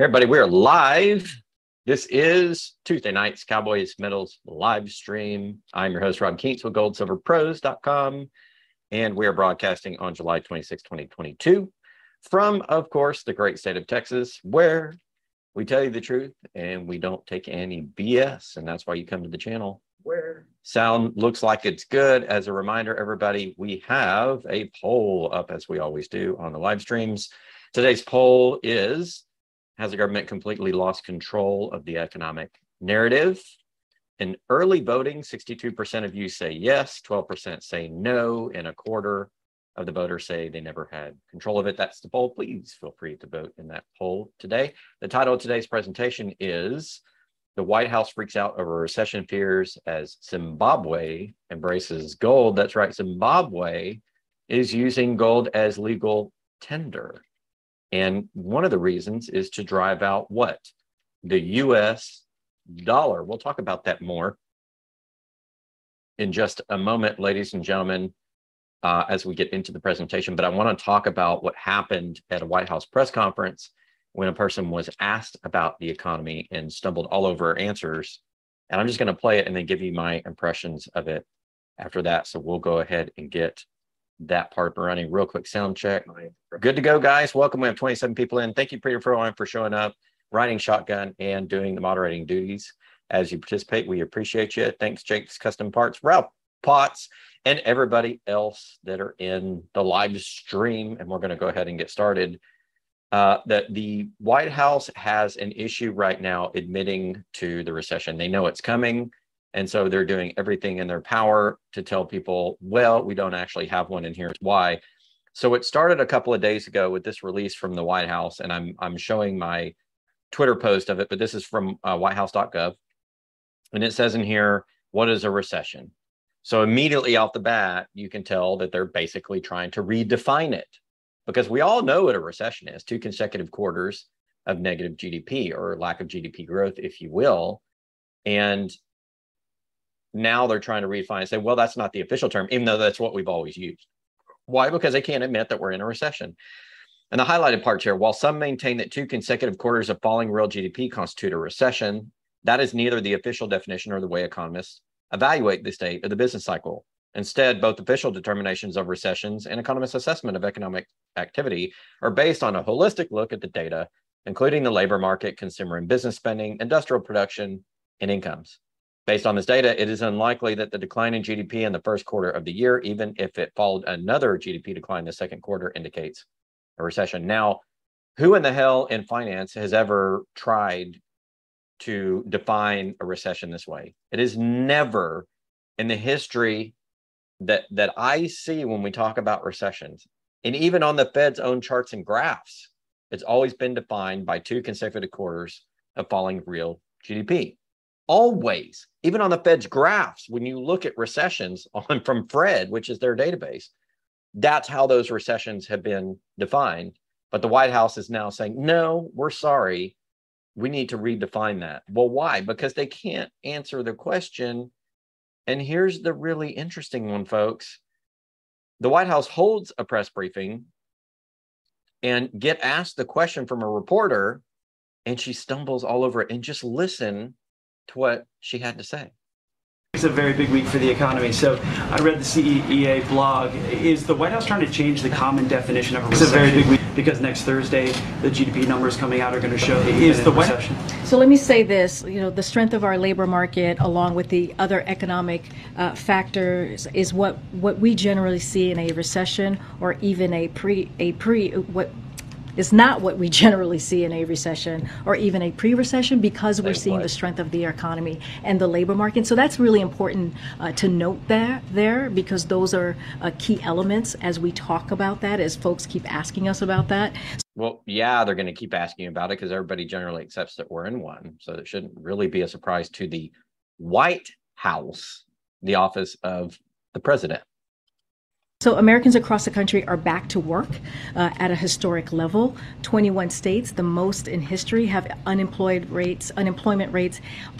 Everybody, we are live. This is Tuesday night's Cowboys Metals live stream. I'm your host, Rob Keens with GoldSilverPros.com, and we are broadcasting on July 26, 2022 from, of course, the great state of Texas, where we tell you the truth and we don't take any BS, and that's why you come to the channel where sound looks like it's good. As a reminder, everybody, we have a poll up, as we always do on the live streams. Today's poll is: has the government completely lost control of the economic narrative? In early voting, 62% of you say yes, 12% say no, and a quarter of the voters say they never had control of it. That's the poll. Please feel free to vote in that poll today. The title of today's presentation is "The White House Freaks Out Over Recession Fears as Zimbabwe Embraces Gold." That's right, Zimbabwe is using gold as legal tender. And one of the reasons is to drive out what? The US dollar. We'll talk about that more in just a moment, ladies and gentlemen, as we get into the presentation. But I want to talk about what happened at a White House press conference when a person was asked about the economy and stumbled all over answers. And I'm just going to play it and then give you my impressions of it after that. So we'll go ahead and get that part running. Real quick sound check. Good to go, guys. Welcome. We have 27 people in. Thank you, Peter, for showing up, riding shotgun, and doing the moderating duties as you participate. We appreciate you. Thanks, Jake's Custom Parts, Ralph Potts, and everybody else that are in the live stream. And we're going to go ahead and get started. That the White House has an issue right now admitting to the recession. They know it's coming. And so they're doing everything in their power to tell people, well, we don't actually have one, and here's why. So it started a couple of days ago with this release from the White House, and I'm showing my Twitter post of it, but this is from whitehouse.gov. And it says in here, what is a recession? So immediately off the bat, you can tell that they're basically trying to redefine it, because we all know what a recession is: two consecutive quarters of negative GDP, or lack of GDP growth, if you will. And now they're trying to redefine and say, well, that's not the official term, even though that's what we've always used. Why? Because they can't admit that we're in a recession. And the highlighted parts here: while some maintain that two consecutive quarters of falling real GDP constitute a recession, that is neither the official definition or the way economists evaluate the state of the business cycle. Instead, both official determinations of recessions and economists' assessment of economic activity are based on a holistic look at the data, including the labor market, consumer and business spending, industrial production, and incomes. Based on this data, it is unlikely that the decline in GDP in the first quarter of the year, even if it followed another GDP decline in the second quarter, indicates a recession. Now, who in the hell in finance has ever tried to define a recession this way? It is never in the history that I see when we talk about recessions. And even on the Fed's own charts and graphs, it's always been defined by two consecutive quarters of falling real GDP. Always, even on the Fed's graphs, when you look at recessions from FRED, which is their database, that's how those recessions have been defined. But the White House is now saying, no, we're sorry, we need to redefine that. Well, why? Because they can't answer the question. And here's the really interesting one, folks. The White House holds a press briefing and get asked the question from a reporter, and she stumbles all over it. And just listen what she had to say. It's a very big week for the economy. So I read the CEA blog. Is the White House trying to change the common definition of a recession? It's a very big week because next Thursday the GDP numbers coming out are going to show the recession. So let me say this, you know, the strength of our labor market along with the other economic factors is what we generally see in a recession, or even a pre-recession, because we're seeing the strength of the economy and the labor market. So that's really important to note there, because those are key elements as we talk about that, as folks keep asking us about that. Well, yeah, they're going to keep asking about it because everybody generally accepts that we're in one. So it shouldn't really be a surprise to the White House, the office of the president. So Americans across the country are back to work at a historic level. 21 states, the most in history, have unemployment rates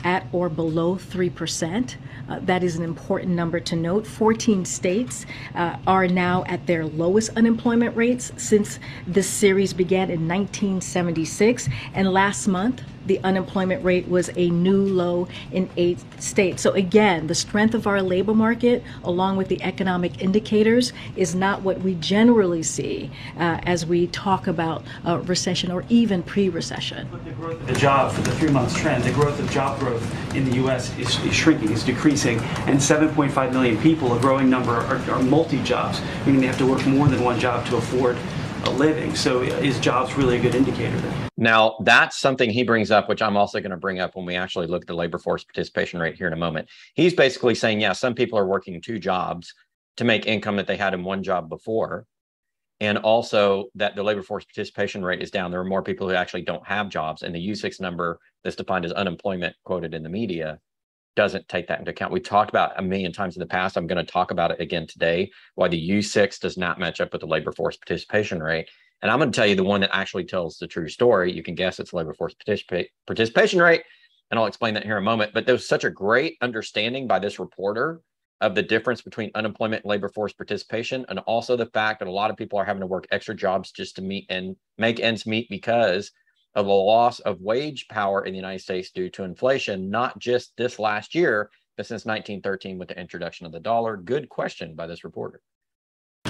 at or below 3%. That is an important number to note. 14 states are now at their lowest unemployment rates since this series began in 1976. And last month, the unemployment rate was a new low in 8 states. So again, the strength of our labor market, along with the economic indicators, is not what we generally see as we talk about recession or even pre-recession. The growth of the job for the 3-month trend, the growth of job growth in the U.S. is shrinking, is decreasing, and 7.5 million people, a growing number, are multi-jobs, meaning they have to work more than one job to afford a living. So is jobs really a good indicator? Now, that's something he brings up, which I'm also going to bring up when we actually look at the labor force participation rate here in a moment. He's basically saying, yeah, some people are working 2 jobs to make income that they had in 1 job before. And also that the labor force participation rate is down. There are more people who actually don't have jobs. And the U6 number that's defined as unemployment quoted in the media doesn't take that into account. We've talked about a million times in the past. I'm going to talk about it again today, why the U6 does not match up with the labor force participation rate. And I'm going to tell you the one that actually tells the true story. You can guess it's labor force participation rate, and I'll explain that here in a moment. But there's such a great understanding by this reporter of the difference between unemployment and labor force participation, and also the fact that a lot of people are having to work extra jobs just to meet and make ends meet because of the loss of wage power in the United States due to inflation, not just this last year, but since 1913 with the introduction of the dollar. Good question by this reporter.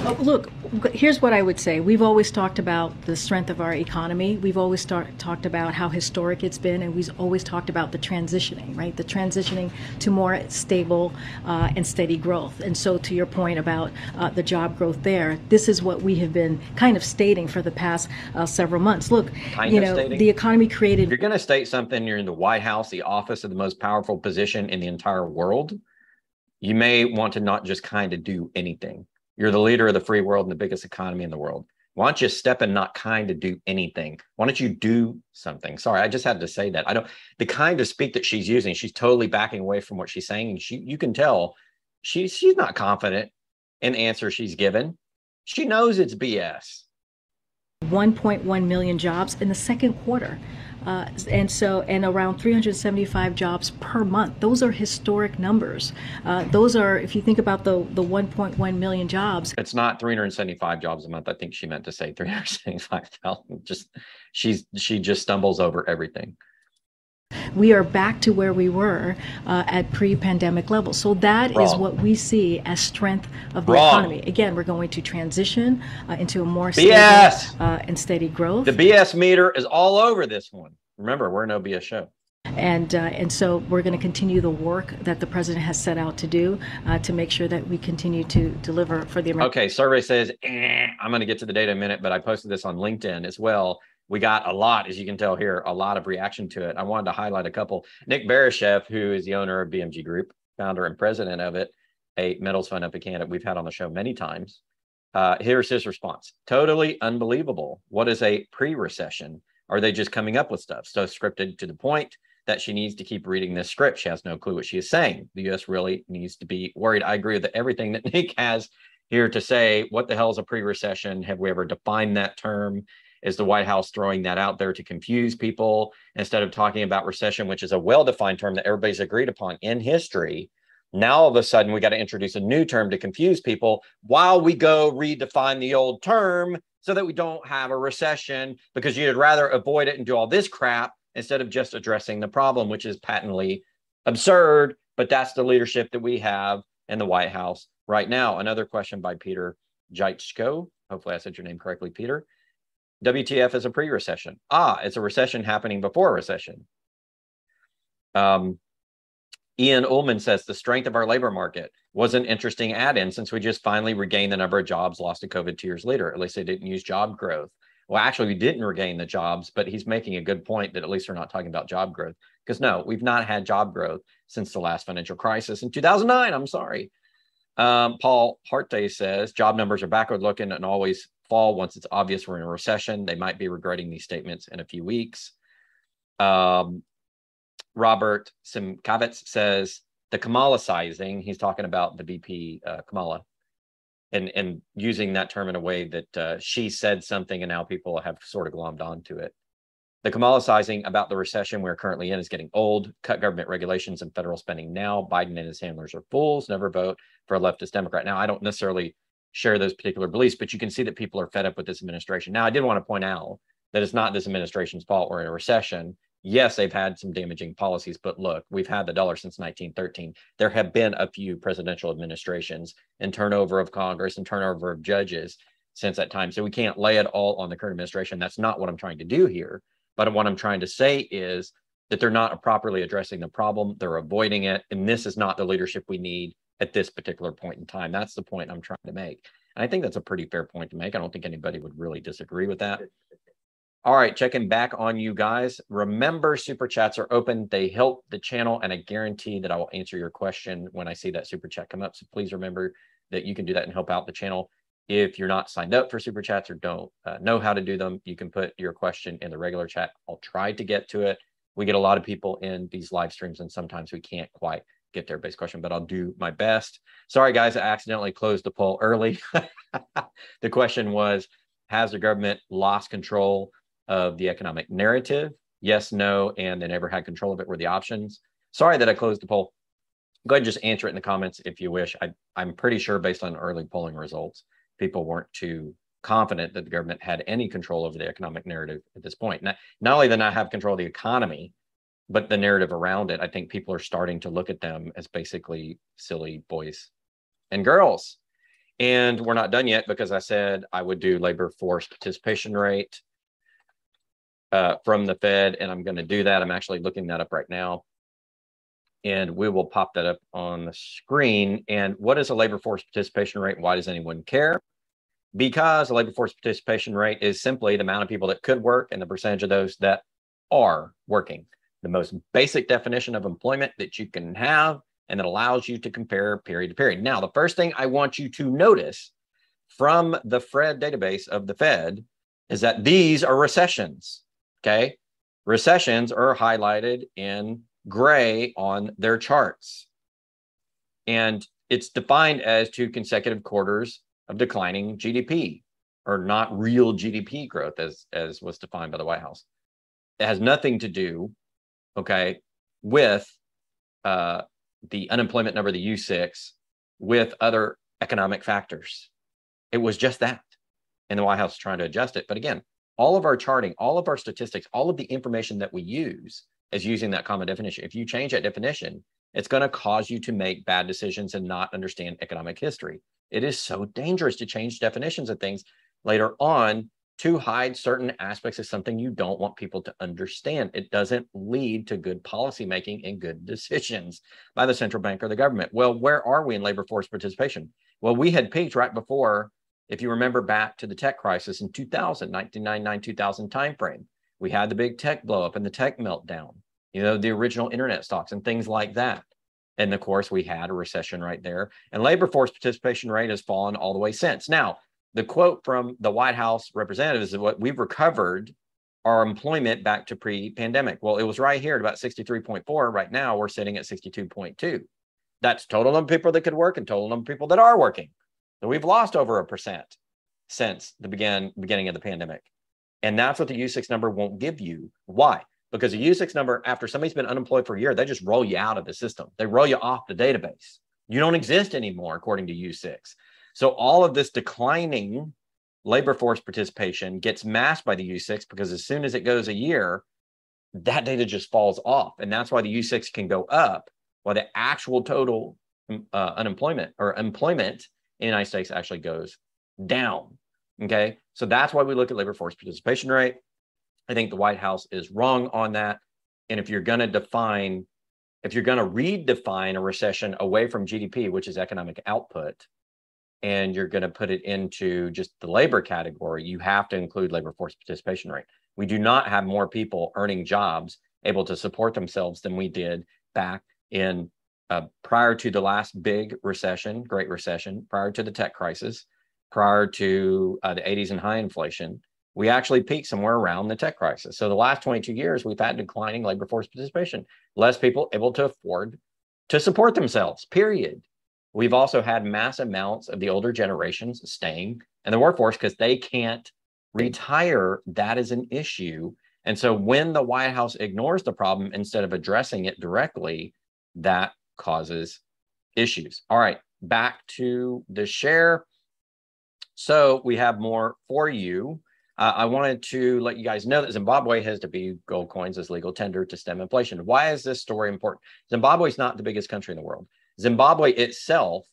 Oh, look, here's what I would say. We've always talked about the strength of our economy. We've always talked about how historic it's been, and we've always talked about the transitioning, right? The transitioning to more stable and steady growth. And so to your point about the job growth there, this is what we have been kind of stating for the past several months. Look, the economy created... If you're going to state something, you're in the White House, the office of the most powerful position in the entire world, you may want to not just kind of do anything. You're the leader of the free world and the biggest economy in the world. Why don't you step in, not kind to do anything? Why don't you do something? Sorry, I just had to say that. I don't, the kind of speak that she's using, she's totally backing away from what she's saying. You can tell she's not confident in the answer she's given. She knows it's BS. 1.1 million jobs in the second quarter. And around 375 jobs per month. Those are historic numbers. Those are, if you think about the 1.1 million jobs. It's not 375 jobs a month. I think she meant to say 375,000. She just stumbles over everything. We are back to where we were at pre-pandemic levels. So that is what we see as strength of the economy. Again, we're going to transition into a more stable and steady growth. The BS meter is all over this one. Remember, we're no BS show. And so we're going to continue the work that the president has set out to do to make sure that we continue to deliver for the American. Okay, survey says, I'm going to get to the data in a minute, but I posted this on LinkedIn as well. We got a lot, as you can tell here, a lot of reaction to it. I wanted to highlight a couple. Nick Bereshev, who is the owner of BMG Group, founder and president of it, a metals fund up in Canada we've had on the show many times. Here's his response. Totally unbelievable. What is a pre-recession? Are they just coming up with stuff? So scripted to the point that she needs to keep reading this script. She has no clue what she is saying. The U.S. really needs to be worried. I agree with everything that Nick has here to say. What the hell is a pre-recession? Have we ever defined that term? Is the White House throwing that out there to confuse people instead of talking about recession, which is a well-defined term that everybody's agreed upon in history? Now, all of a sudden, we got to introduce a new term to confuse people while we go redefine the old term so that we don't have a recession, because you'd rather avoid it and do all this crap instead of just addressing the problem, which is patently absurd. But that's the leadership that we have in the White House right now. Another question by Peter Jaitzko. Hopefully I said your name correctly, Peter. WTF is a pre-recession. It's a recession happening before a recession. Ian Ullman says the strength of our labor market was an interesting add-in since we just finally regained the number of jobs lost to COVID 2 years later. At least they didn't use job growth. Well, actually, we didn't regain the jobs, but he's making a good point that at least we're not talking about job growth, because no, we've not had job growth since the last financial crisis in 2009. I'm sorry. Paul Hartday says job numbers are backward looking and always fall once it's obvious we're in a recession. They might be regretting these statements in a few weeks. Robert Simkavitz says the Kamala sizing, he's talking about the VP Kamala, and using that term in a way that she said something and now people have sort of glommed onto it. The Kamalicizing about the recession we're currently in is getting old. Cut government regulations and federal spending now. Biden and his handlers are fools. Never vote for a leftist Democrat. Now, I don't necessarily share those particular beliefs, but you can see that people are fed up with this administration. Now, I did want to point out that it's not this administration's fault we're in a recession. Yes, they've had some damaging policies, but look, we've had the dollar since 1913. There have been a few presidential administrations and turnover of Congress and turnover of judges since that time. So we can't lay it all on the current administration. That's not what I'm trying to do here. But what I'm trying to say is that they're not properly addressing the problem. They're avoiding it. And this is not the leadership we need at this particular point in time. That's the point I'm trying to make. And I think that's a pretty fair point to make. I don't think anybody would really disagree with that. All right, checking back on you guys. Remember, super chats are open. They help the channel. And I guarantee that I will answer your question when I see that super chat come up. So please remember that you can do that and help out the channel. If you're not signed up for super chats or don't know how to do them, you can put your question in the regular chat. I'll try to get to it. We get a lot of people in these live streams and sometimes we can't quite get their base question, but I'll do my best. Sorry guys, I accidentally closed the poll early. The question was, has the government lost control of the economic narrative? Yes, no, and they never had control of it were the options. Sorry that I closed the poll. Go ahead and just answer it in the comments if you wish. I'm pretty sure based on early polling results, people weren't too confident that the government had any control over the economic narrative at this point. Not only did they not have control of the economy, but the narrative around it. I think people are starting to look at them as basically silly boys and girls. And we're not done yet because I said I would do labor force participation rate from the Fed, and I'm going to do that. I'm actually looking that up right now. And we will pop that up on the screen. And what is a labor force participation rate? Why does anyone care? Because a labor force participation rate is simply the amount of people that could work and the percentage of those that are working. The most basic definition of employment that you can have, and that allows you to compare period to period. Now, the first thing I want you to notice from the FRED database of the Fed is that these are recessions, okay? Recessions are highlighted in gray on their charts. And it's defined as 2 consecutive quarters of declining GDP, or not real GDP growth as was defined by the White House. It has nothing to do, okay, with the unemployment number, the U6, with other economic factors. It was just that. And the White House is trying to adjust it. But again, all of our charting, all of our statistics, all of the information that we use is using that common definition. If you change that definition, it's going to cause you to make bad decisions and not understand economic history. It is so dangerous to change definitions of things later on to hide certain aspects of something you don't want people to understand. It doesn't lead to good policymaking and good decisions by the central bank or the government. Well, where are we in labor force participation? Well, we had peaked right before, if you remember back to the tech crisis in 2000, 1999-2000 timeframe. We had the big tech blow up and the tech meltdown, you know, the original internet stocks and things like that. And of course, we had a recession right there. And labor force participation rate has fallen all the way since. Now, the quote from the White House representative is what we've recovered our employment back to pre-pandemic. Well, it was right here at about 63.4. Right now, we're sitting at 62.2. That's total number of people that could work and total number of people that are working. So we've lost over 1% since the beginning of the pandemic. And that's what the U6 number won't give you. Why? Because the U6 number, after somebody's been unemployed for a year, they just roll you out of the system. They roll you off the database. You don't exist anymore, according to U6. So all of this declining labor force participation gets masked by the U6 because as soon as it goes a year, that data just falls off. And that's why the U6 can go up while the actual total unemployment or employment in the United States actually goes down. Okay, so that's why we look at labor force participation rate. I think the White House is wrong on that. And if you're going to define, if you're going to redefine a recession away from GDP, which is economic output, and you're going to put it into just the labor category, you have to include labor force participation rate. We do not have more people earning jobs able to support themselves than we did back in prior to the last big recession, Great Recession, prior to the tech crisis. Prior to the 80s and high inflation, we actually peaked somewhere around the tech crisis. So the last 22 years, we've had declining labor force participation, less people able to afford to support themselves, period. We've also had mass amounts of the older generations staying in the workforce because they can't retire. That is an issue. And so when the White House ignores the problem instead of addressing it directly, that causes issues. All right, back to the share. So we have more for you. I wanted to let you guys know that Zimbabwe has debuted gold coins as legal tender to stem inflation. Why is this story important? Zimbabwe is not the biggest country in the world. Zimbabwe itself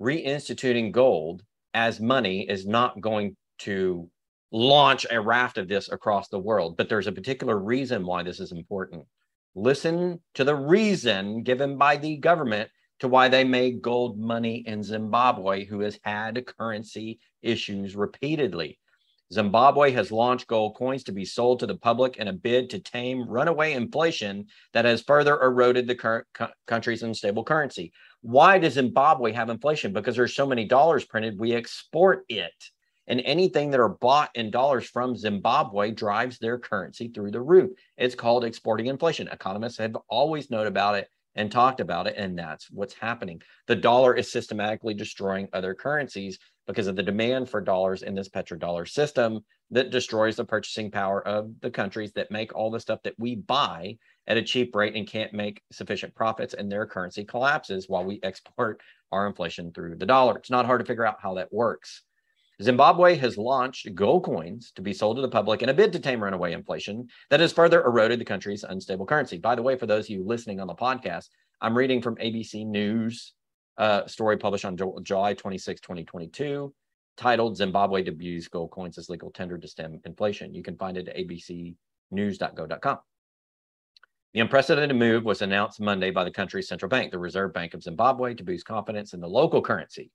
reinstituting gold as money is not going to launch a raft of this across the world, but there's a particular reason why this is important. Listen to the reason given by the government to why they made gold money in Zimbabwe, who has had currency issues repeatedly. Zimbabwe has launched gold coins to be sold to the public in a bid to tame runaway inflation that has further eroded the current country's unstable currency. Why does Zimbabwe have inflation? Because there's so many dollars printed, we export it. And anything that are bought in dollars from Zimbabwe drives their currency through the roof. It's called exporting inflation. Economists have always known about it and talked about it, and that's what's happening. The dollar is systematically destroying other currencies because of the demand for dollars in this petrodollar system that destroys the purchasing power of the countries that make all the stuff that we buy at a cheap rate and can't make sufficient profits, and their currency collapses while we export our inflation through the dollar. It's not hard to figure out how that works. Zimbabwe has launched gold coins to be sold to the public in a bid to tame runaway inflation that has further eroded the country's unstable currency. By the way, for those of you listening on the podcast, I'm reading from ABC News, story published on July 26, 2022, titled Zimbabwe Debuts Gold Coins as Legal Tender to Stem Inflation. You can find it at abcnews.go.com. The unprecedented move was announced Monday by the country's central bank, the Reserve Bank of Zimbabwe, to boost confidence in the local currency.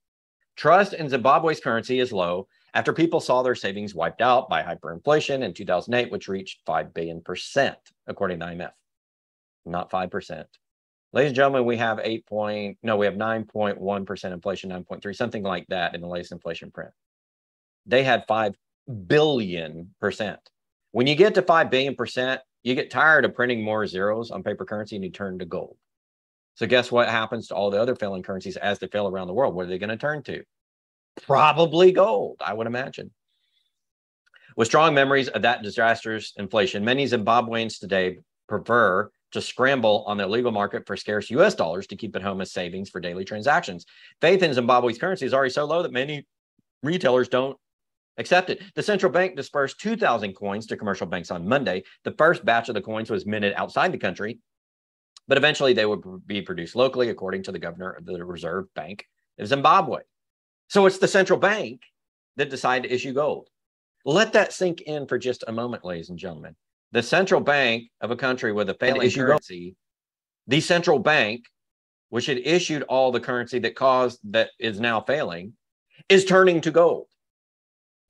Trust in Zimbabwe's currency is low after people saw their savings wiped out by hyperinflation in 2008, which reached 5 billion%, according to IMF. Not 5%. Ladies and gentlemen, we have 9.1% inflation, 9.3, something like that in the latest inflation print. They had 5 billion%. When you get to 5 billion%, you get tired of printing more zeros on paper currency and you turn to gold. So guess what happens to all the other failing currencies as they fail around the world? What are they going to turn to? Probably gold, I would imagine. With strong memories of that disastrous inflation, many Zimbabweans today prefer to scramble on the illegal market for scarce U.S. dollars to keep at home as savings for daily transactions. Faith in Zimbabwe's currency is already so low that many retailers don't accept it. The central bank dispersed 2,000 coins to commercial banks on Monday. The first batch of the coins was minted outside the country, but eventually they would be produced locally, according to the governor of the Reserve Bank of Zimbabwe. So it's the central bank that decided to issue gold. Let that sink in for just a moment, ladies and gentlemen. The central bank of a country with a failing currency, the central bank, which had issued all the currency that is now failing, is turning to gold.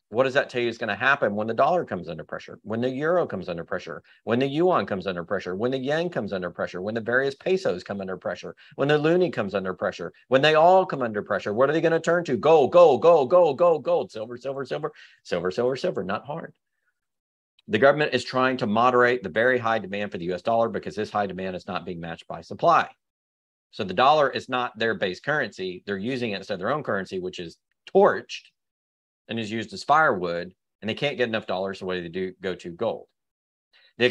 What does that tell you is going to happen when the dollar comes under pressure, when the euro comes under pressure, when the yuan comes under pressure, when the yen comes under pressure, when the various pesos come under pressure, when the loonie comes under pressure, when they all come under pressure? What are they going to turn to? Gold, gold, gold, gold, gold, gold, silver, silver, silver, silver, silver, silver, not hard. The government is trying to moderate the very high demand for the U.S. dollar because this high demand is not being matched by supply. So the dollar is not their base currency. They're using it instead of their own currency, which is torched and is used as firewood, and they can't get enough dollars the way they do go to gold. The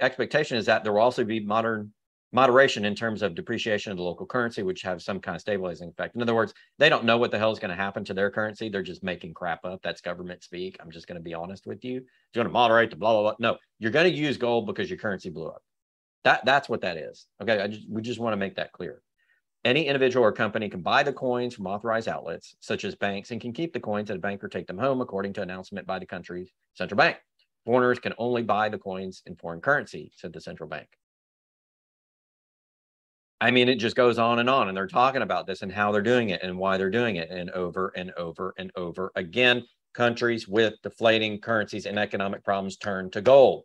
expectation is that there will also be moderation in terms of depreciation of the local currency, which have some kind of stabilizing effect. In other words, they don't know what the hell is going to happen to their currency. They're just making crap up. That's government speak. I'm just going to be honest with you. It's going to moderate the blah, blah, blah. No, you're going to use gold because your currency blew up. That's what that is. Okay, we just want to make that clear. Any individual or company can buy the coins from authorized outlets, such as banks, and can keep the coins at a bank or take them home, according to an announcement by the country's central bank. Foreigners can only buy the coins in foreign currency, said the central bank. I mean, it just goes on, and they're talking about this and how they're doing it and why they're doing it, and over and over and over again. Countries with deflating currencies and economic problems turn to gold.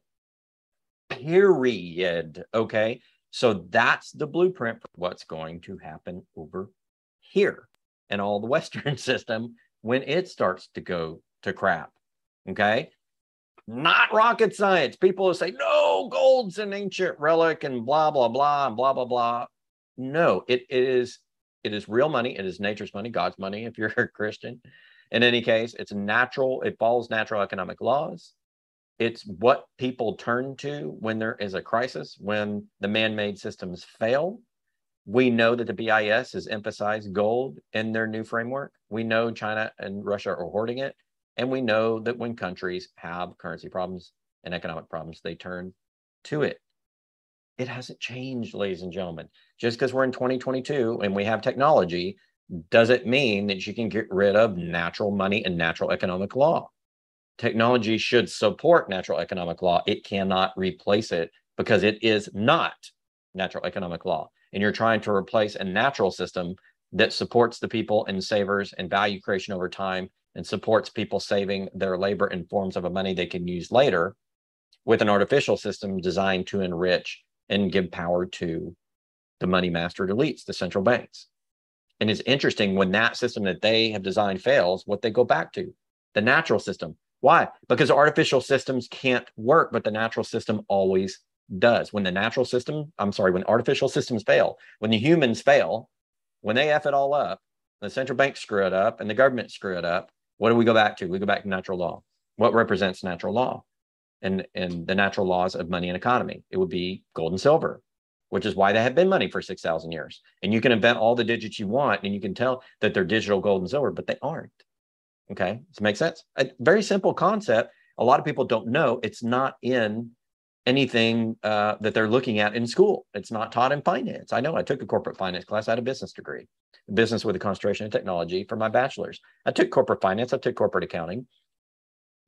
Period. Okay. So that's the blueprint for what's going to happen over here and all the Western system when it starts to go to crap, okay? Not rocket science. People will say, no, gold's an ancient relic and blah, blah, blah, and blah, blah, blah. No, it is It is real money. It is nature's money, God's money, if you're a Christian. In any case, it's natural. It follows natural economic laws. It's what people turn to when there is a crisis, when the man-made systems fail. We know that the BIS has emphasized gold in their new framework. We know China and Russia are hoarding it. And we know that when countries have currency problems and economic problems, they turn to it. It hasn't changed, ladies and gentlemen. Just because we're in 2022 and we have technology, doesn't mean that you can get rid of natural money and natural economic law. Technology should support natural economic law. It cannot replace it because it is not natural economic law. And you're trying to replace a natural system that supports the people and savers and value creation over time and supports people saving their labor in forms of a money they can use later with an artificial system designed to enrich and give power to the money master elites, the central banks. And it's interesting when that system that they have designed fails, what they go back to, the natural system. Why? Because artificial systems can't work, but the natural system always does. When the natural system, when artificial systems fail, when the humans fail, when they F it all up, the central bank screw it up and the government screw it up, what do we go back to? We go back to natural law. What represents natural law and the natural laws of money and economy? It would be gold and silver, which is why they have been money for 6,000 years. And you can invent all the digits you want and you can tell that they're digital gold and silver, but they aren't. Okay, does it make sense? A very simple concept. A lot of people don't know. It's not in anything that they're looking at in school. It's not taught in finance. I know I took a corporate finance class. I had a business degree, business with a concentration in technology for my bachelor's. I took corporate finance. I took corporate accounting.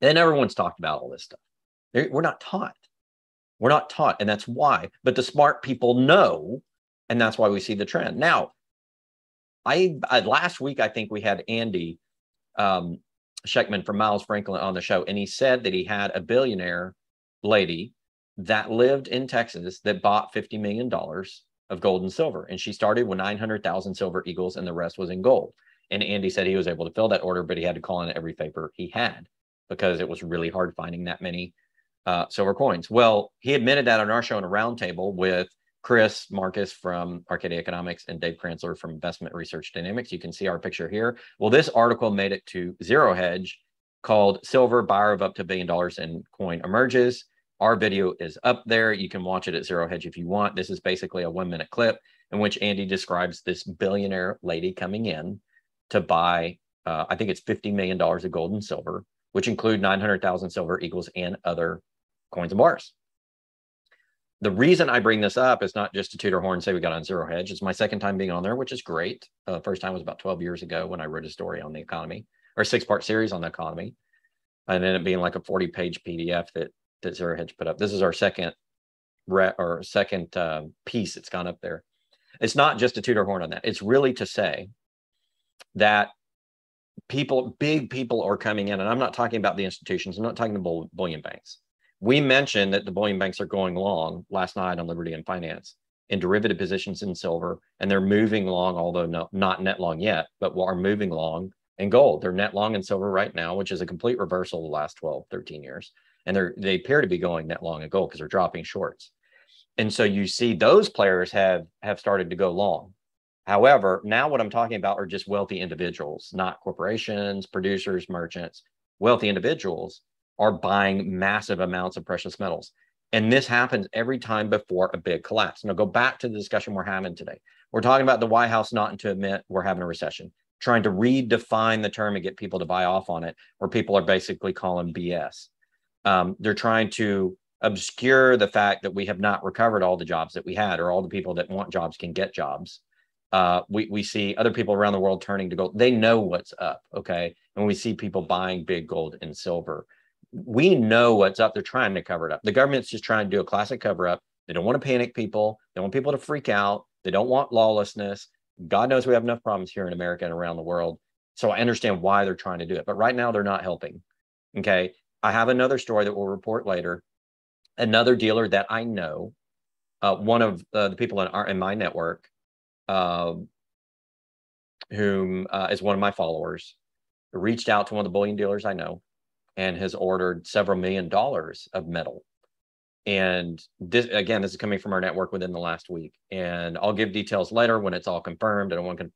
And everyone's talked about all this stuff. We're not taught. We're not taught, and that's why. But the smart people know, and that's why we see the trend. Now, last week, I think we had Andy Scheckman from Miles Franklin on the show, and he said that he had a billionaire lady that lived in Texas that bought $50 million of gold and silver, and she started with 900,000 silver eagles, and the rest was in gold. And Andy said he was able to fill that order, but he had to call in every paper he had because it was really hard finding that many silver coins. Well, he admitted that on our show in a roundtable with Chris Marcus from Arcadia Economics and Dave Kranzler from Investment Research Dynamics. You can see our picture here. Well, this article made it to Zero Hedge called Silver Buyer of Up to $1 Billion in Coin Emerges. Our video is up there. You can watch it at Zero Hedge if you want. This is basically a 1-minute clip in which Andy describes this billionaire lady coming in to buy, I think it's $50 million of gold and silver, which include 900,000 silver eagles and other coins and bars. The reason I bring this up is not just to toot our horn and say we got on Zero Hedge. It's my second time being on there, which is great. First time was about 12 years ago when I wrote a story on the economy, or a 6-part series on the economy. And then it being like a 40-page PDF that Zero Hedge put up. This is our second piece that's gone up there. It's not just to toot our horn on that. It's really to say that people, big people are coming in, and I'm not talking about the institutions. I'm not talking to bullion banks. We mentioned that the bullion banks are going long last night on Liberty and Finance in derivative positions in silver, and they're moving long, although not net long yet, but are moving long in gold. They're net long in silver right now, which is a complete reversal of the last 12, 13 years. And they appear to be going net long in gold because they're dropping shorts. And so you see those players have started to go long. However, now what I'm talking about are just wealthy individuals, not corporations, producers, merchants. Wealthy individuals are buying massive amounts of precious metals. And this happens every time before a big collapse. Now go back to the discussion we're having today. We're talking about the White House not to admit we're having a recession, trying to redefine the term and get people to buy off on it, where people are basically calling BS. They're trying to obscure the fact that we have not recovered all the jobs that we had, or all the people that want jobs can get jobs. We see other people around the world turning to gold. They know what's up, okay? And we see people buying big gold and silver. We know what's up. They're trying to cover it up. The government's just trying to do a classic cover-up. They don't want to panic people. They want people to freak out. They don't want lawlessness. God knows we have enough problems here in America and around the world. So I understand why they're trying to do it. But right now, they're not helping, okay? I have another story that we'll report later. Another dealer that I know, one of the people in my network, whom is one of my followers, reached out to one of the bullion dealers I know and has ordered several million dollars of metal And this, again, this is coming from our network within the last week. And I'll give details later when it's all confirmed. I don't want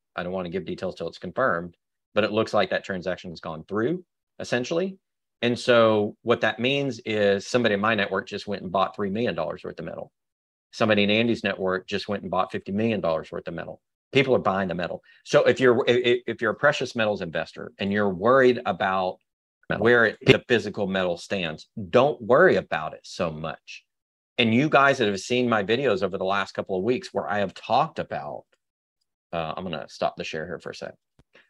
to give details till it's confirmed, but it looks like that transaction has gone through, essentially. And so what that means is somebody in my network just went and bought $3 million worth of metal. Somebody in Andy's network just went and bought $50 million worth of metal. People are buying the metal. So if you're a precious metals investor and you're worried about where the physical metal stands, don't worry about it so much. And you guys that have seen my videos over the last couple of weeks where I have talked about, I'm going to stop the share here for a sec,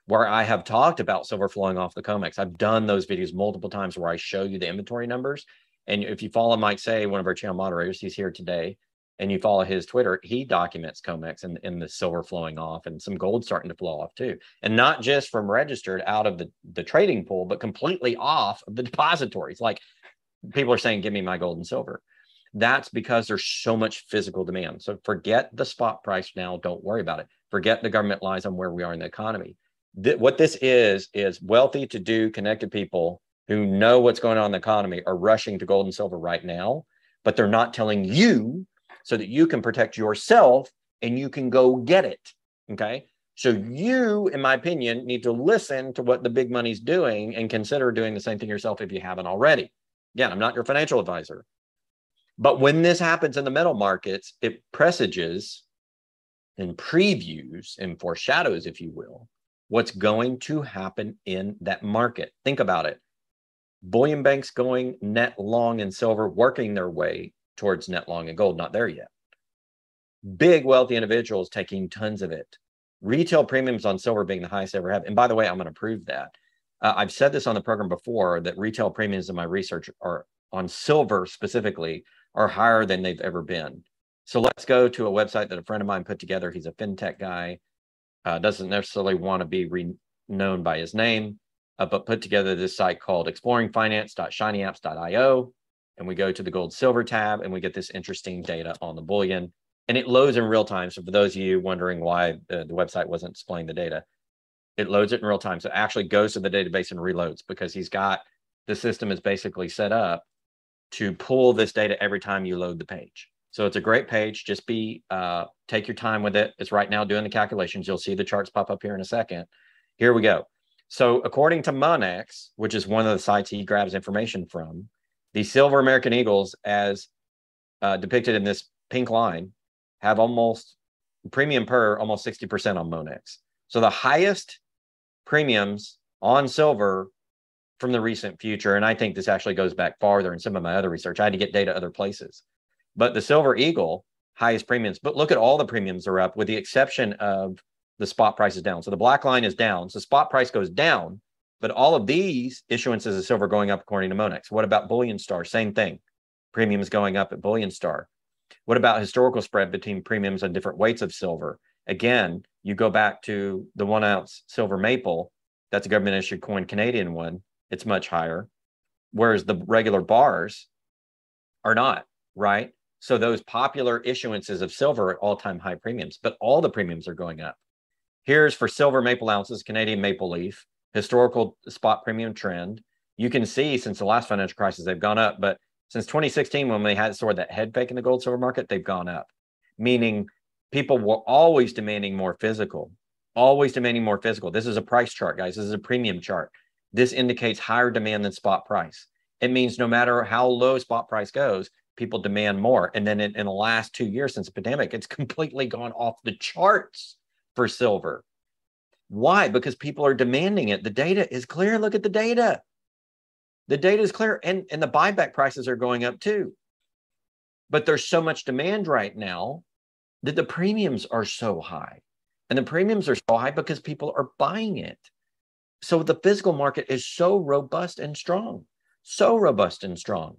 where I have talked about silver flowing off the COMEX. I've done those videos multiple times where I show you the inventory numbers. And if you follow Mike Say, one of our channel moderators, he's here today, and you follow his Twitter, he documents COMEX and the silver flowing off and some gold starting to flow off too. And not just from registered out of the trading pool, but completely off of the depositories. Like people are saying, give me my gold and silver. That's because there's so much physical demand. So forget the spot price now. Don't worry about it. Forget the government lies on where we are in the economy. What this is wealthy, to-do, connected people who know what's going on in the economy are rushing to gold and silver right now, but they're not telling you so that you can protect yourself and you can go get it, okay? So you, in my opinion, need to listen to what the big money's doing and consider doing the same thing yourself if you haven't already. Again, I'm not your financial advisor. But when this happens in the metal markets, it presages and previews and foreshadows, if you will, what's going to happen in that market. Think about it. Bullion banks going net long in silver, working their way towards net long in gold, not there yet. Big wealthy individuals taking tons of it. Retail premiums on silver being the highest I ever have. And by the way, I'm going to prove that. I've said this on the program before, that retail premiums in my research are on silver specifically are higher than they've ever been. So let's go to a website that a friend of mine put together. He's a fintech guy. Doesn't necessarily want to be known by his name, but put together this site called exploringfinance.shinyapps.io. And we go to the gold silver tab and we get this interesting data on the bullion, and it loads in real time. So for those of you wondering why the website wasn't displaying the data, it loads it in real time. So it actually goes to the database and reloads, because he's got, the system is basically set up to pull this data every time you load the page. So it's a great page. Just take your time with it. It's right now doing the calculations. You'll see the charts pop up here in a second. Here we go. So according to Monex, which is one of the sites he grabs information from, the silver American Eagles, as depicted in this pink line, have almost premium per almost 60% on Monex. So the highest premiums on silver from the recent future, and I think this actually goes back farther in some of my other research. I had to get data other places. But the Silver Eagle, highest premiums. But look at all the premiums are up with the exception of the spot price is down. So the black line is down. So spot price goes down. But all of these issuances of silver going up according to Monex. What about Bullion Star? Same thing. Premiums going up at Bullion Star. What about historical spread between premiums and different weights of silver? Again, you go back to the 1 ounce silver maple. That's a government issued coin, Canadian one. It's much higher. Whereas the regular bars are not, right? So those popular issuances of silver at all-time high premiums, but all the premiums are going up. Here's for silver maple ounces, Canadian maple leaf, historical spot premium trend. You can see since the last financial crisis, they've gone up, but since 2016, when they had sort of that head fake in the gold silver market, they've gone up, meaning people were always demanding more physical, always demanding more physical. This is a price chart, guys. This is a premium chart. This indicates higher demand than spot price. It means no matter how low spot price goes, people demand more. And then in the last 2 years since the pandemic, it's completely gone off the charts for silver. Why? Because people are demanding it. The data is clear. Look at the data. The data is clear. And the buyback prices are going up too. But there's so much demand right now that the premiums are so high. And the premiums are so high because people are buying it. So the physical market is so robust and strong. So robust and strong.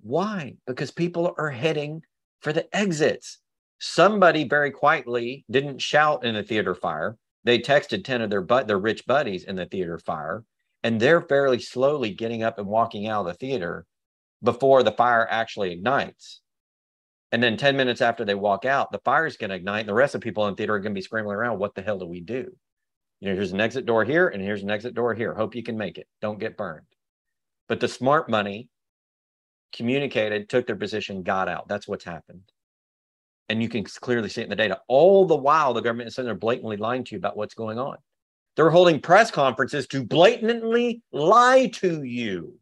Why? Because people are heading for the exits. Somebody very quietly didn't shout in the theater fire. They texted 10 of their rich buddies in the theater fire, and they're fairly slowly getting up and walking out of the theater before the fire actually ignites. And then 10 minutes after they walk out, the fire is going to ignite, and the rest of the people in the theater are going to be scrambling around. What the hell do we do? You know, here's an exit door here, and here's an exit door here. Hope you can make it. Don't get burned. But the smart money communicated, took their position, got out. That's what's happened. And you can clearly see it in the data. All the while, the government is sitting there blatantly lying to you about what's going on. They're holding press conferences to blatantly lie to you.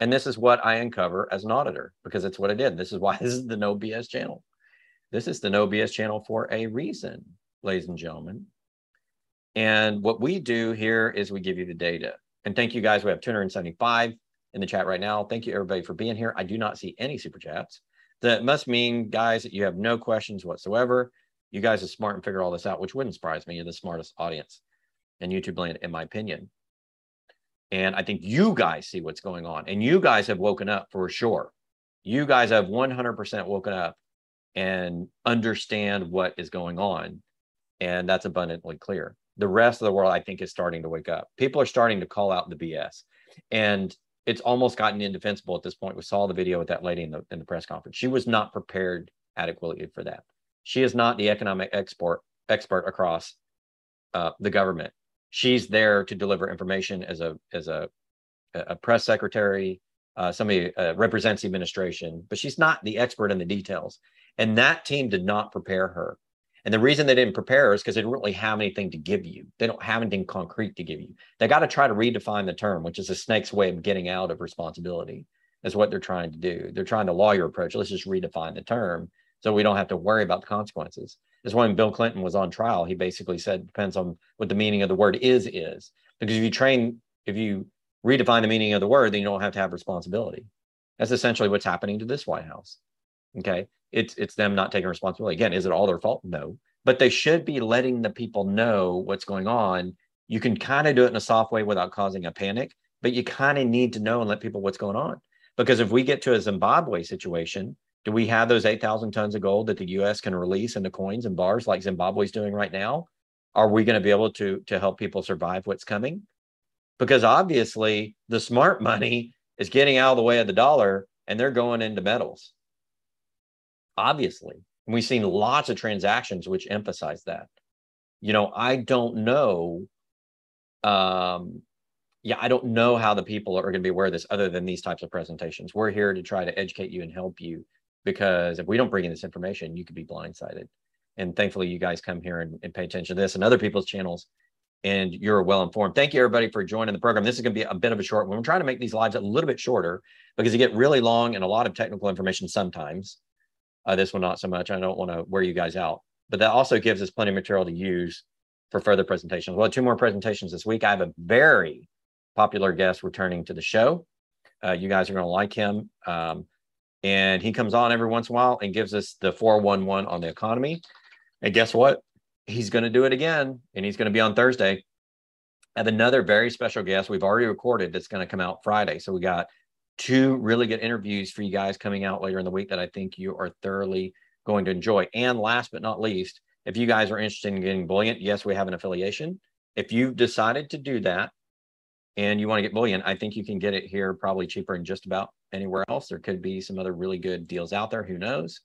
And this is what I uncover as an auditor, because it's what I did. This is why this is the No BS channel. This is the No BS channel for a reason, ladies and gentlemen. And what we do here is we give you the data. And thank you guys. We have 275 in the chat right now. Thank you, everybody, for being here. I do not see any super chats. That must mean, guys, that you have no questions whatsoever. You guys are smart and figure all this out, which wouldn't surprise me. You're the smartest audience in YouTube land, in my opinion. And I think you guys see what's going on. And you guys have woken up for sure. You guys have 100% woken up and understand what is going on. And that's abundantly clear. The rest of the world, I think, is starting to wake up. People are starting to call out the BS. And it's almost gotten indefensible at this point. We saw the video with that lady in the press conference. She was not prepared adequately for that. She is not the economic expert across the government. She's there to deliver information as a press secretary, somebody represents the administration, but she's not the expert in the details. And that team did not prepare her. And the reason they didn't prepare is because they don't really have anything to give you. They don't have anything concrete to give you. They got to try to redefine the term, which is a snake's way of getting out of responsibility. That's what they're trying to do. They're trying the lawyer approach. Let's just redefine the term so we don't have to worry about the consequences. That's why when Bill Clinton was on trial, he basically said, it depends on what the meaning of the word is. Because if you redefine the meaning of the word, then you don't have to have responsibility. That's essentially what's happening to this White House. Okay. It's them not taking responsibility. Again, is it all their fault? No, but they should be letting the people know what's going on. You can kind of do it in a soft way without causing a panic, but you kind of need to know and let people what's going on. Because if we get to a Zimbabwe situation, do we have those 8,000 tons of gold that the U.S. can release into coins and bars like Zimbabwe is doing right now? Are we going to be able to help people survive what's coming? Because obviously the smart money is getting out of the way of the dollar and they're going into metals. Obviously, and we've seen lots of transactions which emphasize that. You know, I don't know. I don't know how the people are going to be aware of this other than these types of presentations. We're here to try to educate you and help you, because if we don't bring in this information, you could be blindsided. And thankfully, you guys come here and pay attention to this and other people's channels, and you're well informed. Thank you, everybody, for joining the program. This is going to be a bit of a short one. We're trying to make these lives a little bit shorter because you get really long and a lot of technical information sometimes. This one, not so much. I don't want to wear you guys out, but that also gives us plenty of material to use for further presentations. Well, 2 more presentations this week. I have a very popular guest returning to the show. You guys are going to like him. And he comes on every once in a while and gives us the 411 on the economy. And guess what? He's going to do it again. And he's going to be on Thursday. I have another very special guest we've already recorded that's going to come out Friday. So we got 2 really good interviews for you guys coming out later in the week that I think you are thoroughly going to enjoy. And last but not least, if you guys are interested in getting Bullion, yes, we have an affiliation. If you've decided to do that and you want to get Bullion, I think you can get it here probably cheaper than just about anywhere else. There could be some other really good deals out there. Who knows?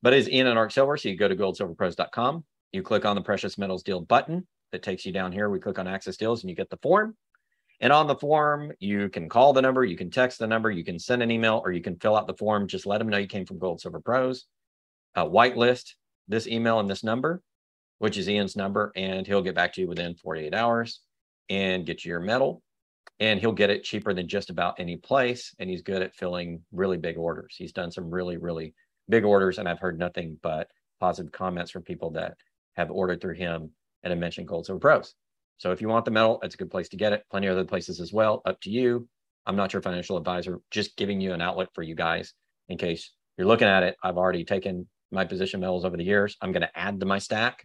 But it's Ian and Arc Silver. So you go to GoldSilverPros.com. You click on the Precious Metals Deal button that takes you down here. We click on Access Deals and you get the form. And on the form, you can call the number, you can text the number, you can send an email, or you can fill out the form. Just let them know you came from Gold Silver Pros. Whitelist this email and this number, which is Ian's number, and he'll get back to you within 48 hours and get you your metal. And he'll get it cheaper than just about any place. And he's good at filling really big orders. He's done some really, really big orders, and I've heard nothing but positive comments from people that have ordered through him and have mentioned Gold Silver Pros. So if you want the metal, it's a good place to get it. Plenty of other places as well. Up to you. I'm not your financial advisor, just giving you an outlet for you guys in case you're looking at it. I've already taken my position metals over the years. I'm going to add to my stack.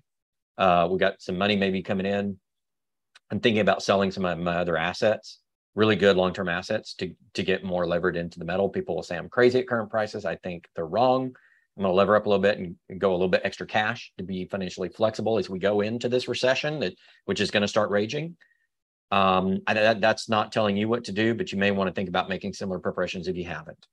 We got some money maybe coming in. I'm thinking about selling some of my other assets, really good long-term assets, to get more levered into the metal. People will say I'm crazy at current prices. I think they're wrong. I'm going to lever up a little bit and go a little bit extra cash to be financially flexible as we go into this recession, which is going to start raging. That's not telling you what to do, but you may want to think about making similar preparations if you haven't.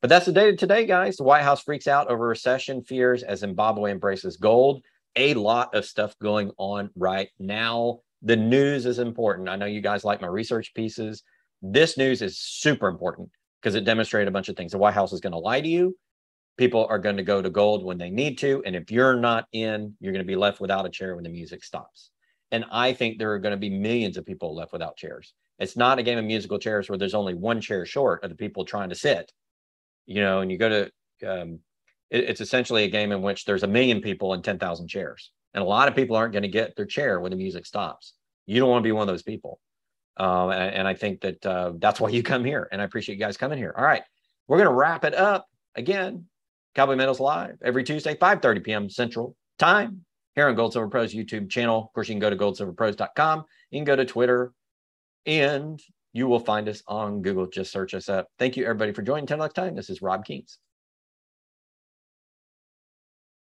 But that's the day today, guys. The White House freaks out over recession fears as Zimbabwe embraces gold. A lot of stuff going on right now. The news is important. I know you guys like my research pieces. This news is super important because it demonstrated a bunch of things. The White House is going to lie to you. People are going to go to gold when they need to. And if you're not in, you're going to be left without a chair when the music stops. And I think there are going to be millions of people left without chairs. It's not a game of musical chairs where there's only one chair short of the people trying to sit, you know, and you go to, it's essentially a game in which there's 1 million people and 10,000 chairs. And a lot of people aren't going to get their chair when the music stops. You don't want to be one of those people. And I think that that's why you come here. And I appreciate you guys coming here. All right. We're going to wrap it up again. Cowboy Metals Live every Tuesday, 5:30 p.m. Central Time here on Gold Silver Pros YouTube channel. Of course, you can go to GoldSilverPros.com. You can go to Twitter and you will find us on Google. Just search us up. Thank you, everybody, for joining. Until next time, this is Rob Keens.